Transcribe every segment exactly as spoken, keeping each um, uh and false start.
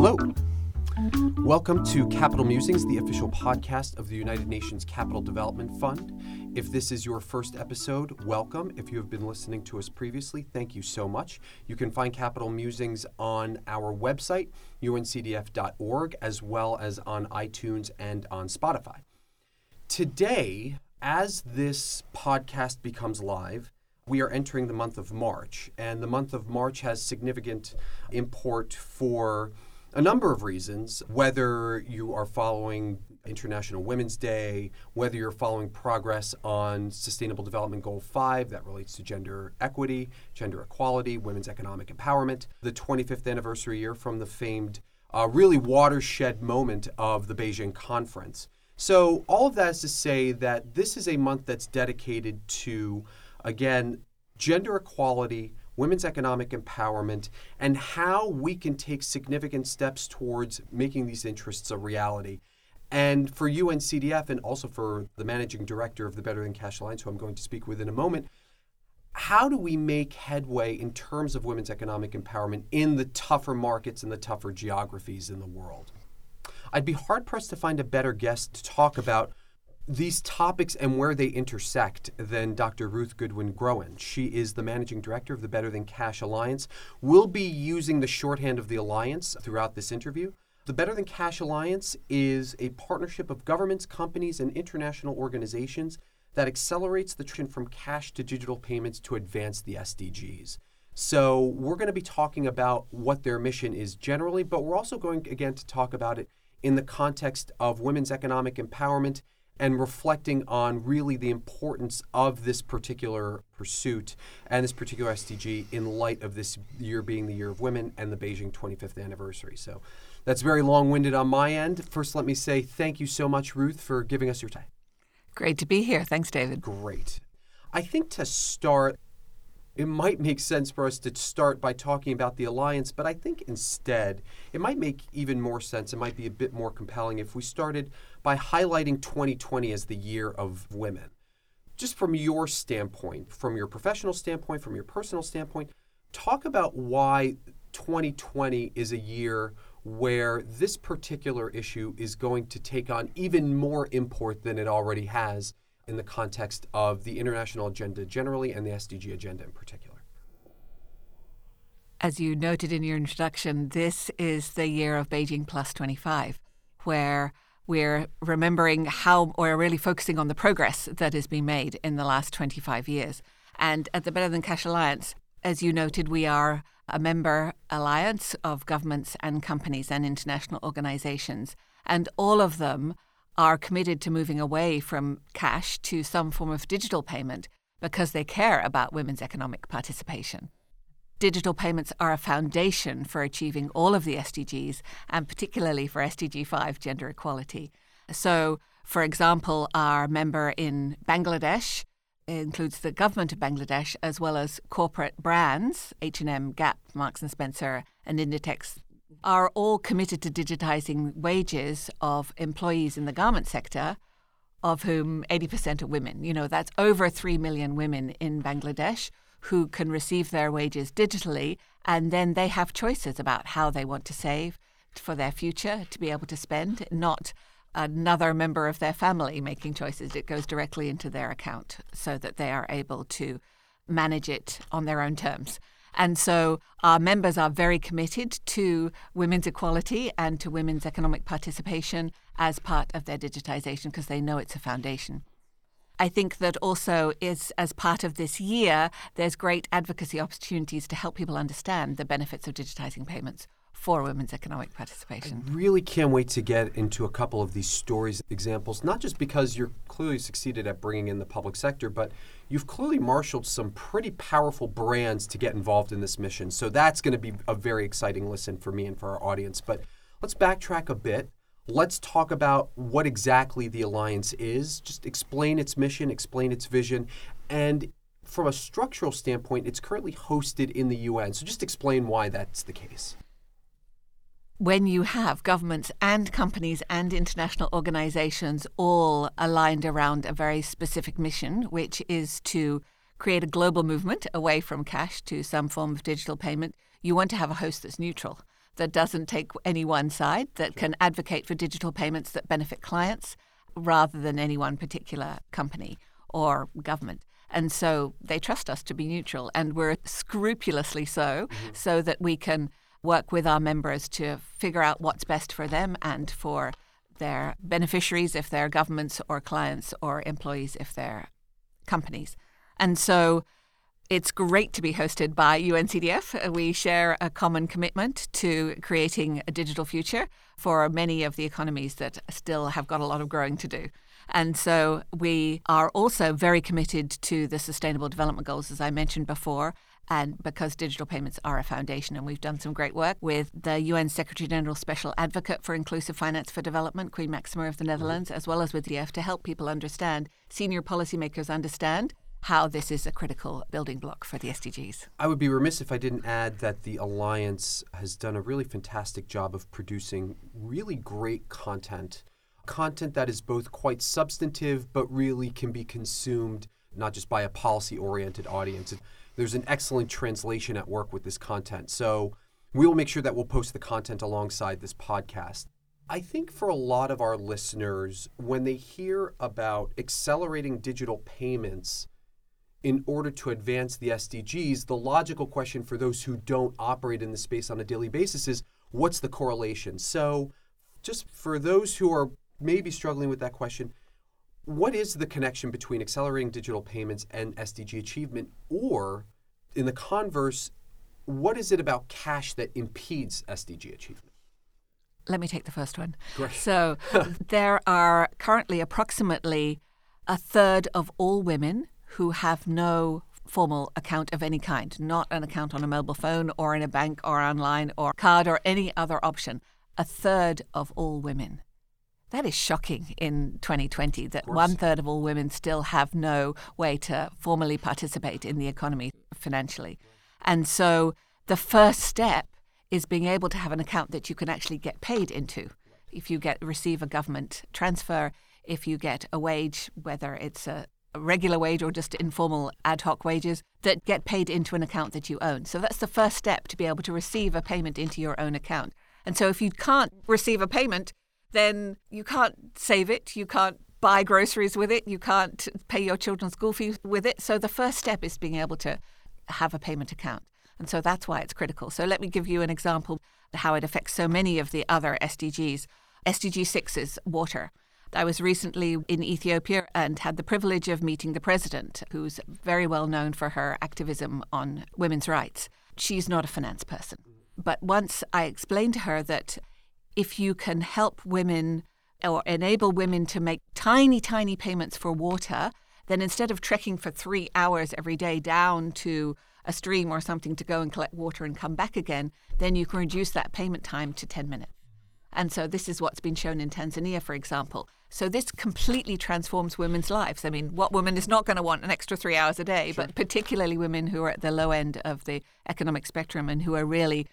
Hello. Welcome to Capital Musings, the official podcast of the United Nations Capital Development Fund. If this is your first episode, welcome. If you have been listening to us previously, thank you so much. You can find Capital Musings on our website, U N C D F dot org, as well as on iTunes and on Spotify. Today, as this podcast becomes live, we are entering the month of March, and the month of March has significant import for a number of reasons, whether you are following International Women's Day, whether you're following progress on Sustainable Development Goal five, that relates to gender equity, gender equality, women's economic empowerment, the twenty-fifth anniversary year from the famed, uh, really watershed moment of the Beijing Conference. So all of that is to say that this is a month that's dedicated to, again, gender equality, women's economic empowerment, and how we can take significant steps towards making these interests a reality. And for U N C D F, and also for the managing director of the Better Than Cash Alliance, who I'm going to speak with in a moment, how do we make headway in terms of women's economic empowerment in the tougher markets and the tougher geographies in the world? I'd be hard-pressed to find a better guest to talk about these topics and where they intersect than Doctor Ruth Goodwin-Groen. She is the managing director of the Better Than Cash Alliance. We'll be using the shorthand of the alliance throughout this interview. The Better Than Cash Alliance is a partnership of governments, companies, and international organizations that accelerates the trend from cash to digital payments to advance the S D Gs. So we're going to be talking about what their mission is generally, but we're also going, again, to talk about it in the context of women's economic empowerment and reflecting on really the importance of this particular pursuit and this particular S D G in light of this year being the Year of Women and the Beijing twenty-fifth anniversary. So that's very long-winded on my end. First, let me say thank you so much, Ruth, for giving us your time. Great to be here. Thanks, David. Great. I think to start, it might make sense for us to start by talking about the alliance, but I think instead it might make even more sense, it might be a bit more compelling if we started by highlighting twenty twenty as the year of women. Just from your standpoint, from your professional standpoint, from your personal standpoint, talk about why twenty twenty is a year where this particular issue is going to take on even more import than it already has in the context of the international agenda generally and the S D G agenda in particular. As you noted in your introduction, this is the year of Beijing Plus twenty-five, where we're remembering how, or really focusing on the progress that has been made in the last twenty-five years. And at the Better Than Cash Alliance, as you noted, we are a member alliance of governments and companies and international organizations, and all of them are committed to moving away from cash to some form of digital payment because they care about women's economic participation. Digital payments are a foundation for achieving all of the S D Gs, and particularly for S D G five, gender equality. So, for example, our member in Bangladesh includes the government of Bangladesh as well as corporate brands, H and M, Gap, Marks and Spencer, and Inditex, are all committed to digitizing wages of employees in the garment sector, of whom eighty percent are women. You know, that's over three million women in Bangladesh who can receive their wages digitally, and then they have choices about how they want to save for their future to be able to spend, not another member of their family making choices. It goes directly into their account so that they are able to manage it on their own terms. And so our members are very committed to women's equality and to women's economic participation as part of their digitization because they know it's a foundation. I think that also is, as part of this year, there's great advocacy opportunities to help people understand the benefits of digitizing payments for women's economic participation. I really can't wait to get into a couple of these stories, examples, not just because you're clearly succeeded at bringing in the public sector, but you've clearly marshaled some pretty powerful brands to get involved in this mission. So that's going to be a very exciting listen for me and for our audience. But let's backtrack a bit. Let's talk about what exactly the alliance is. Just explain its mission, explain its vision. And from a structural standpoint, it's currently hosted in the U N. So just explain why that's the case. When you have governments and companies and international organizations all aligned around a very specific mission, which is to create a global movement away from cash to some form of digital payment, you want to have a host that's neutral, that doesn't take any one side, that can advocate for digital payments that benefit clients rather than any one particular company or government. And so they trust us to be neutral, and we're scrupulously so, mm-hmm. so that we can work with our members to figure out what's best for them and for their beneficiaries if they're governments or clients, or employees if they're companies. And so it's great to be hosted by U N C D F. We share a common commitment to creating a digital future for many of the economies that still have got a lot of growing to do. And so we are also very committed to the Sustainable Development Goals, as I mentioned before, and because digital payments are a foundation, and we've done some great work with the U N Secretary General Special Advocate for Inclusive Finance for Development, Queen Maxima of the Netherlands, as well as with D F, to help people understand, senior policymakers understand, how this is a critical building block for the S D Gs. I would be remiss if I didn't add that the Alliance has done a really fantastic job of producing really great content. Content that is both quite substantive, but really can be consumed not just by a policy-oriented audience. There's an excellent translation at work with this content. So we'll make sure that we'll post the content alongside this podcast. I think for a lot of our listeners, when they hear about accelerating digital payments in order to advance the S D Gs, the logical question for those who don't operate in this space on a daily basis is, what's the correlation? So just for those who are maybe struggling with that question, what is the connection between accelerating digital payments and S D G achievement? Or in the converse, what is it about cash that impedes S D G achievement? Let me take the first one. Great. So there are currently approximately a third of all women who have no formal account of any kind, not an account on a mobile phone or in a bank or online or card or any other option. A third of all women. That is shocking in twenty twenty, that one third of all women still have no way to formally participate in the economy financially. And so the first step is being able to have an account that you can actually get paid into. If you get receive a government transfer, if you get a wage, whether it's a regular wage or just informal ad hoc wages that get paid into an account that you own. So that's the first step, to be able to receive a payment into your own account. And so if you can't receive a payment, then you can't save it, you can't buy groceries with it, you can't pay your children's school fees with it. So the first step is being able to have a payment account. And so that's why it's critical. So let me give you an example of how it affects so many of the other S D Gs. S D G six is water. I was recently in Ethiopia and had the privilege of meeting the president, who's very well known for her activism on women's rights. She's not a finance person. But once I explained to her that if you can help women or enable women to make tiny, tiny payments for water, then instead of trekking for three hours every day down to a stream or something to go and collect water and come back again, then you can reduce that payment time to ten minutes. And so this is what's been shown in Tanzania, for example. So this completely transforms women's lives. I mean, what woman is not going to want an extra three hours a day, sure. But particularly women who are at the low end of the economic spectrum and who are really,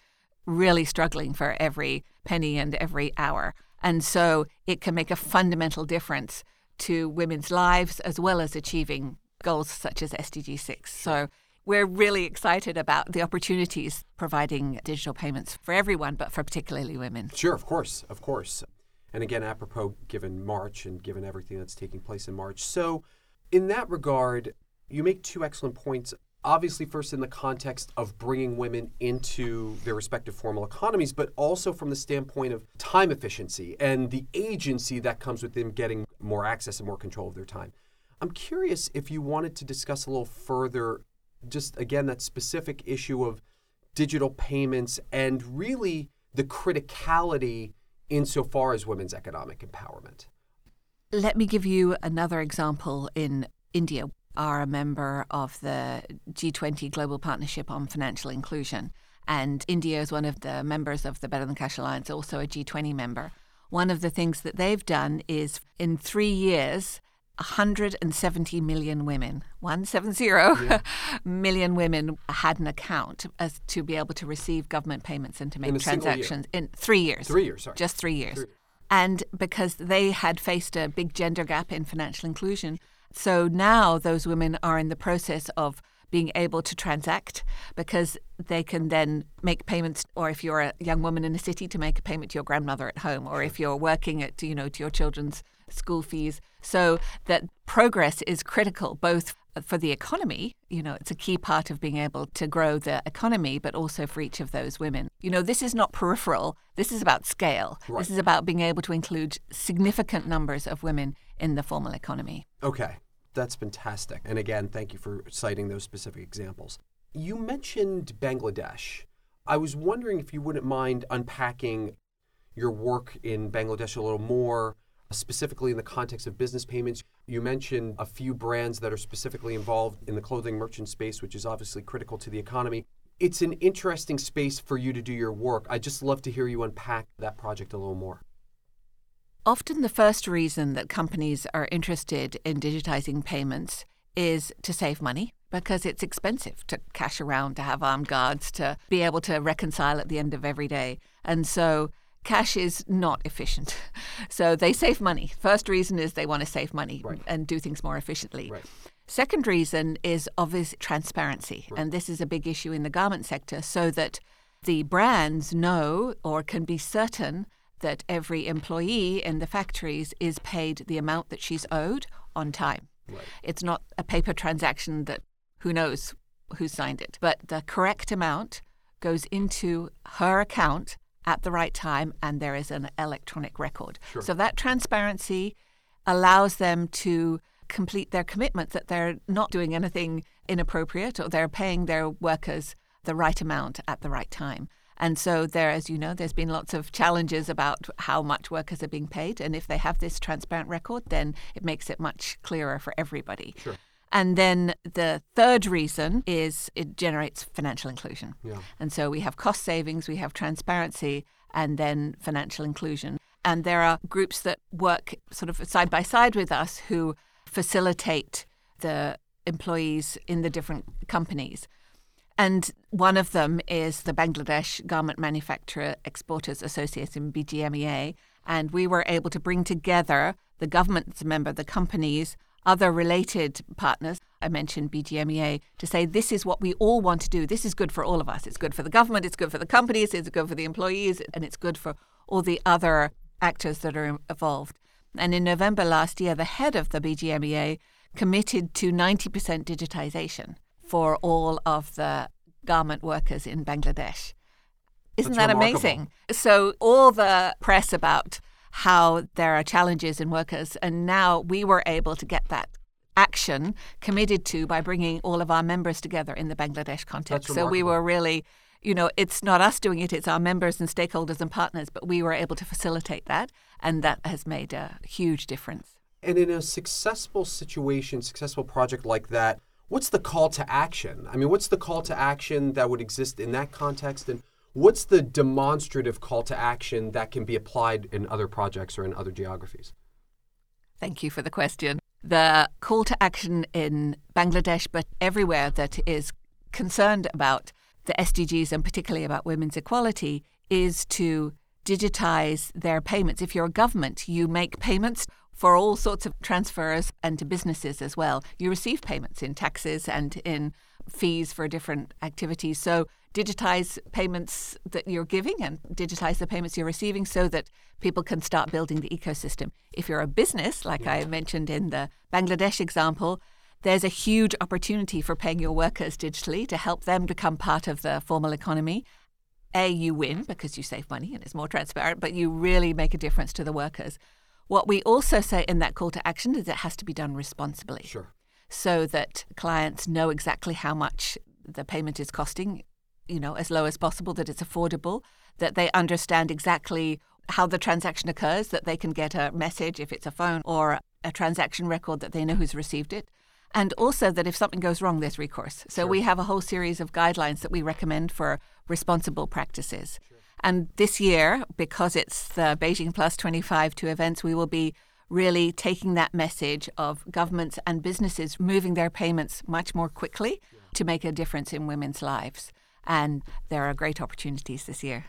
really struggling for every penny and every hour. And so it can make a fundamental difference to women's lives as well as achieving goals such as S D G six. So we're really excited about the opportunities providing digital payments for everyone, but for particularly women. Sure, of course, of course. And again, apropos given March and given everything that's taking place in March. So in that regard, you make two excellent points. Obviously, first in the context of bringing women into their respective formal economies, but also from the standpoint of time efficiency and the agency that comes with them getting more access and more control of their time. I'm curious if you wanted to discuss a little further, just again, that specific issue of digital payments and really the criticality insofar as women's economic empowerment. Let me give you another example. In India, are a member of the G twenty Global Partnership on Financial Inclusion. And India is one of the members of the Better Than Cash Alliance, also a G twenty member. One of the things that they've done is in three years, one hundred seventy million women, one hundred seventy yeah. million women had an account as to be able to receive government payments and to make in transactions in three years. Three years, sorry. Just three years. Three. And because they had faced a big gender gap in financial inclusion, so now those women are in the process of being able to transact, because they can then make payments, or if you're a young woman in a city, to make a payment to your grandmother at home, or if you're working at, you know, to your children's school fees. So that progress is critical, both for the economy, you know, it's a key part of being able to grow the economy, but also for each of those women. You know, this is not peripheral. This is about scale. Right. This is about being able to include significant numbers of women in the formal economy. Okay. That's fantastic. And again, thank you for citing those specific examples. You mentioned Bangladesh. I was wondering if you wouldn't mind unpacking your work in Bangladesh a little more, specifically in the context of business payments. You mentioned a few brands that are specifically involved in the clothing merchant space, which is obviously critical to the economy. It's an interesting space for you to do your work. I'd just love to hear you unpack that project a little more. Often the first reason that companies are interested in digitizing payments is to save money, because it's expensive to cash around, to have armed guards, to be able to reconcile at the end of every day. And so cash is not efficient. So they save money. First reason is they want to save money, right, and do things more efficiently. Right. Second reason is obvious transparency. Right. And this is a big issue in the garment sector, so that the brands know or can be certain that every employee in the factories is paid the amount that she's owed on time. Right. It's not a paper transaction that who knows who signed it, but the correct amount goes into her account at the right time, and there is an electronic record. Sure. So that transparency allows them to complete their commitment that they're not doing anything inappropriate, or they're paying their workers the right amount at the right time. And so there, as you know, there's been lots of challenges about how much workers are being paid. And if they have this transparent record, then it makes it much clearer for everybody. Sure. And then the third reason is it generates financial inclusion. Yeah. And so we have cost savings, we have transparency, and then financial inclusion. And there are groups that work sort of side by side with us who facilitate the employees in the different companies. And one of them is the Bangladesh Garment Manufacturer Exporters Association, B G M E A. And we were able to bring together the government's member, the companies, other related partners, I mentioned B G M E A, to say this is what we all want to do. This is good for all of us. It's good for the government, it's good for the companies, it's good for the employees, and it's good for all the other actors that are involved. And in November last year, the head of the B G M E A committed to ninety percent digitization for all of the garment workers in Bangladesh. Isn't That's that remarkable. Amazing? So all the press about how there are challenges in workers, and now we were able to get that action committed to by bringing all of our members together in the Bangladesh context. So we were really, you know, it's not us doing it, it's our members and stakeholders and partners, but we were able to facilitate that, and that has made a huge difference. And in a successful situation, successful project like that, what's the call to action? I mean, what's the call to action that would exist in that context? And what's the demonstrative call to action that can be applied in other projects or in other geographies? Thank you for the question. The call to action in Bangladesh, but everywhere that is concerned about the S D Gs and particularly about women's equality, is to digitize their payments. If you're a government, you make payments for all sorts of transfers, and to businesses as well. You receive payments in taxes and in fees for different activities. So digitize payments that you're giving and digitize the payments you're receiving so that people can start building the ecosystem. If you're a business, like yeah. I mentioned in the Bangladesh example, there's a huge opportunity for paying your workers digitally to help them become part of the formal economy. A, you win because you save money and it's more transparent, but you really make a difference to the workers. What we also say in that call to action is it has to be done responsibly. Sure. So that clients know exactly how much the payment is costing, you know, as low as possible, that it's affordable, that they understand exactly how the transaction occurs, that they can get a message if it's a phone or a transaction record that they know who's received it. And also that if something goes wrong, there's recourse. So sure. we have a whole series of guidelines that we recommend for responsible practices. Sure. And this year, because it's the Beijing Plus twenty-five two events, we will be really taking that message of governments and businesses moving their payments much more quickly yeah. to make a difference in women's lives. And there are great opportunities this year.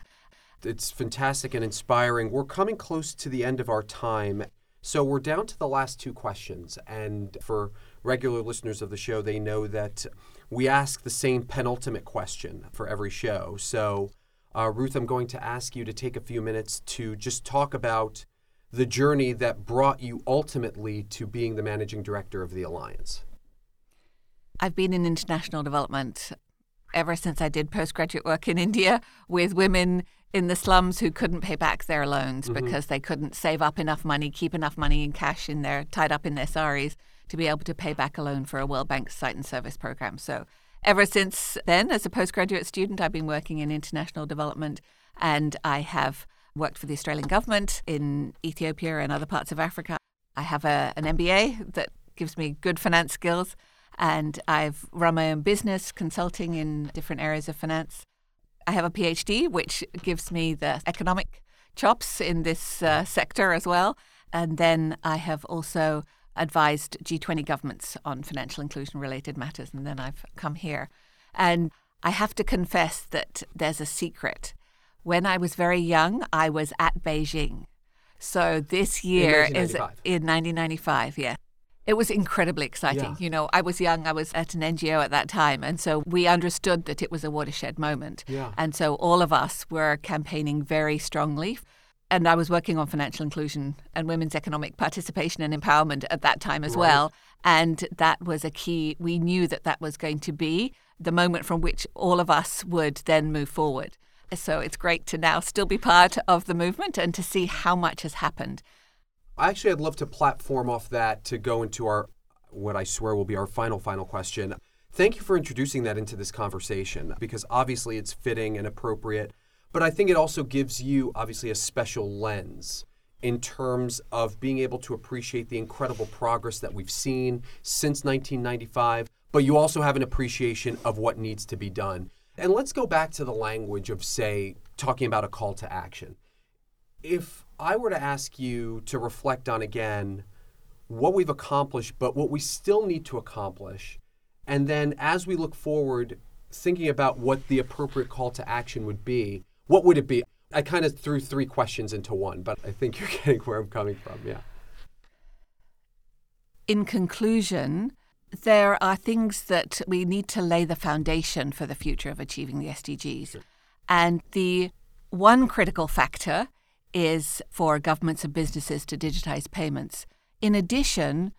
It's fantastic and inspiring. We're coming close to the end of our time. So we're down to the last two questions. And for regular listeners of the show, they know that we ask the same penultimate question for every show. So, uh, Ruth, I'm going to ask you to take a few minutes to just talk about the journey that brought you ultimately to being the managing director of the Alliance. I've been in international development ever since I did postgraduate work in India with women in the slums who couldn't pay back their loans mm-hmm. because they couldn't save up enough money, keep enough money in cash in their, tied up in their saris to be able to pay back a loan for a World Bank Site and Service Program. So ever since then, as a postgraduate student, I've been working in international development, and I have worked for the Australian government in Ethiopia and other parts of Africa. I have a, an M B A that gives me good finance skills, and I've run my own business consulting in different areas of finance. I have a P H D, which gives me the economic chops in this uh, sector as well. And then I have also advised G twenty governments on financial inclusion related matters. And then I've come here. And I have to confess that there's a secret. When I was very young, I was at Beijing. So this year is in nineteen ninety-five, yeah. It was incredibly exciting. Yeah. You know, I was young, I was at an N G O at that time, and so we understood that it was a watershed moment. Yeah. And so all of us were campaigning very strongly. And I was working on financial inclusion and women's economic participation and empowerment at that time as right. well. And that was a key, we knew that that was going to be the moment from which all of us would then move forward. So it's great to now still be part of the movement and to see how much has happened. Actually, I'd love to platform off that to go into our, what I swear will be our final, final question. Thank you for introducing that into this conversation, because obviously it's fitting and appropriate, but I think it also gives you obviously a special lens in terms of being able to appreciate the incredible progress that we've seen since nineteen ninety-five, but you also have an appreciation of what needs to be done. And let's go back to the language of, say, talking about a call to action. If I were to ask you to reflect on again what we've accomplished, but what we still need to accomplish, and then as we look forward, thinking about what the appropriate call to action would be, what would it be? I kind of threw three questions into one, but I think you're getting where I'm coming from, yeah. In conclusion, there are things that we need to lay the foundation for the future of achieving the S D Gs. Sure. And the one critical factor is for governments and businesses to digitize payments. In addition,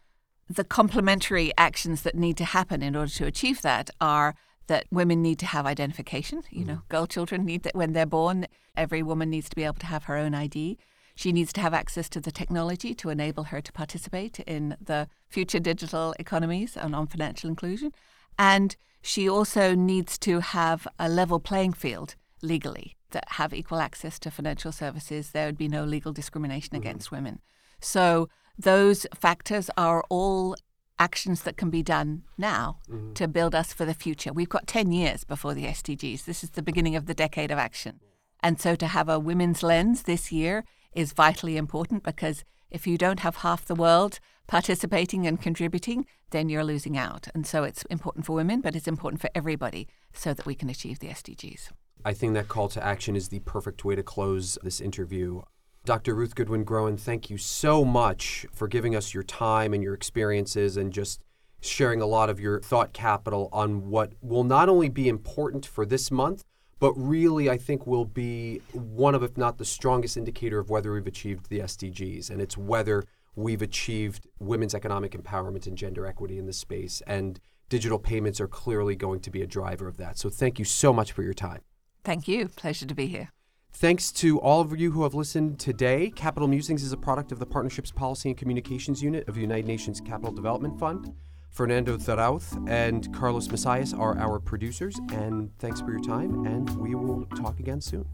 the complementary actions that need to happen in order to achieve that are that women need to have identification. You mm-hmm. know, girl children need that when they're born. Every woman needs to be able to have her own I D. She needs to have access to the technology to enable her to participate in the future digital economies and on financial inclusion. And she also needs to have a level playing field legally, that have equal access to financial services. There would be no legal discrimination mm-hmm. against women. So those factors are all actions that can be done now mm-hmm. to build us for the future. We've got ten years before the S D Gs. This is the beginning of the decade of action. And so to have a women's lens this year is vitally important, because if you don't have half the world participating and contributing, then you're losing out. And so it's important for women, but it's important for everybody so that we can achieve the S D Gs. I think that call to action is the perfect way to close this interview. Doctor Ruth Goodwin-Groen, thank you so much for giving us your time and your experiences and just sharing a lot of your thought capital on what will not only be important for this month, but really I think will be one of, if not the strongest indicator of whether we've achieved the S D Gs. And it's whether we've achieved women's economic empowerment and gender equity in this space. And digital payments are clearly going to be a driver of that. So thank you so much for your time. Thank you. Pleasure to be here. Thanks to all of you who have listened today. Capital Musings is a product of the Partnerships Policy and Communications Unit of the United Nations Capital Development Fund. Fernando Zarauth and Carlos Messias are our producers. And thanks for your time. And we will talk again soon.